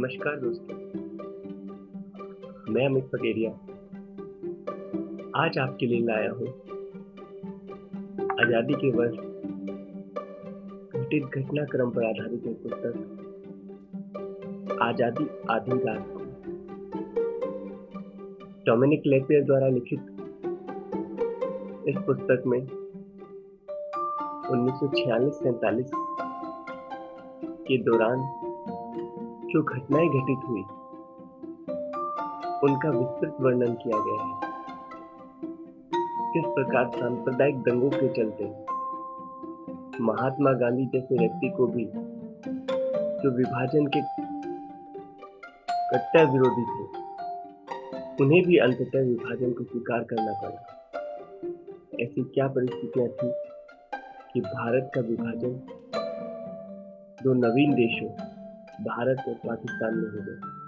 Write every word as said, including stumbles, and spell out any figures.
नमस्कार दोस्तों, मैं अमित पटेरिया आज आपके लिए लाया हूं आजादी के वर्ष घटित घटनाक्रम पर आधारित एक पुस्तक आजादी आधी रात को। डोमिनिक लेपियर द्वारा लिखित इस पुस्तक में उन्नीस सौ छियालीस सैतालीस के दौरान जो घटनाएं घटित हुई उनका विस्तृत वर्णन किया गया है। किस प्रकार सांप्रदायिक दंगों के चलते महात्मा गांधी जैसे व्यक्ति को भी, जो विभाजन के कट्टर विरोधी थे, उन्हें भी अंततः विभाजन को स्वीकार करना पड़ा। ऐसी क्या परिस्थितियां थी कि भारत का विभाजन दो नवीन देशों भारत और पाकिस्तान में हो गए।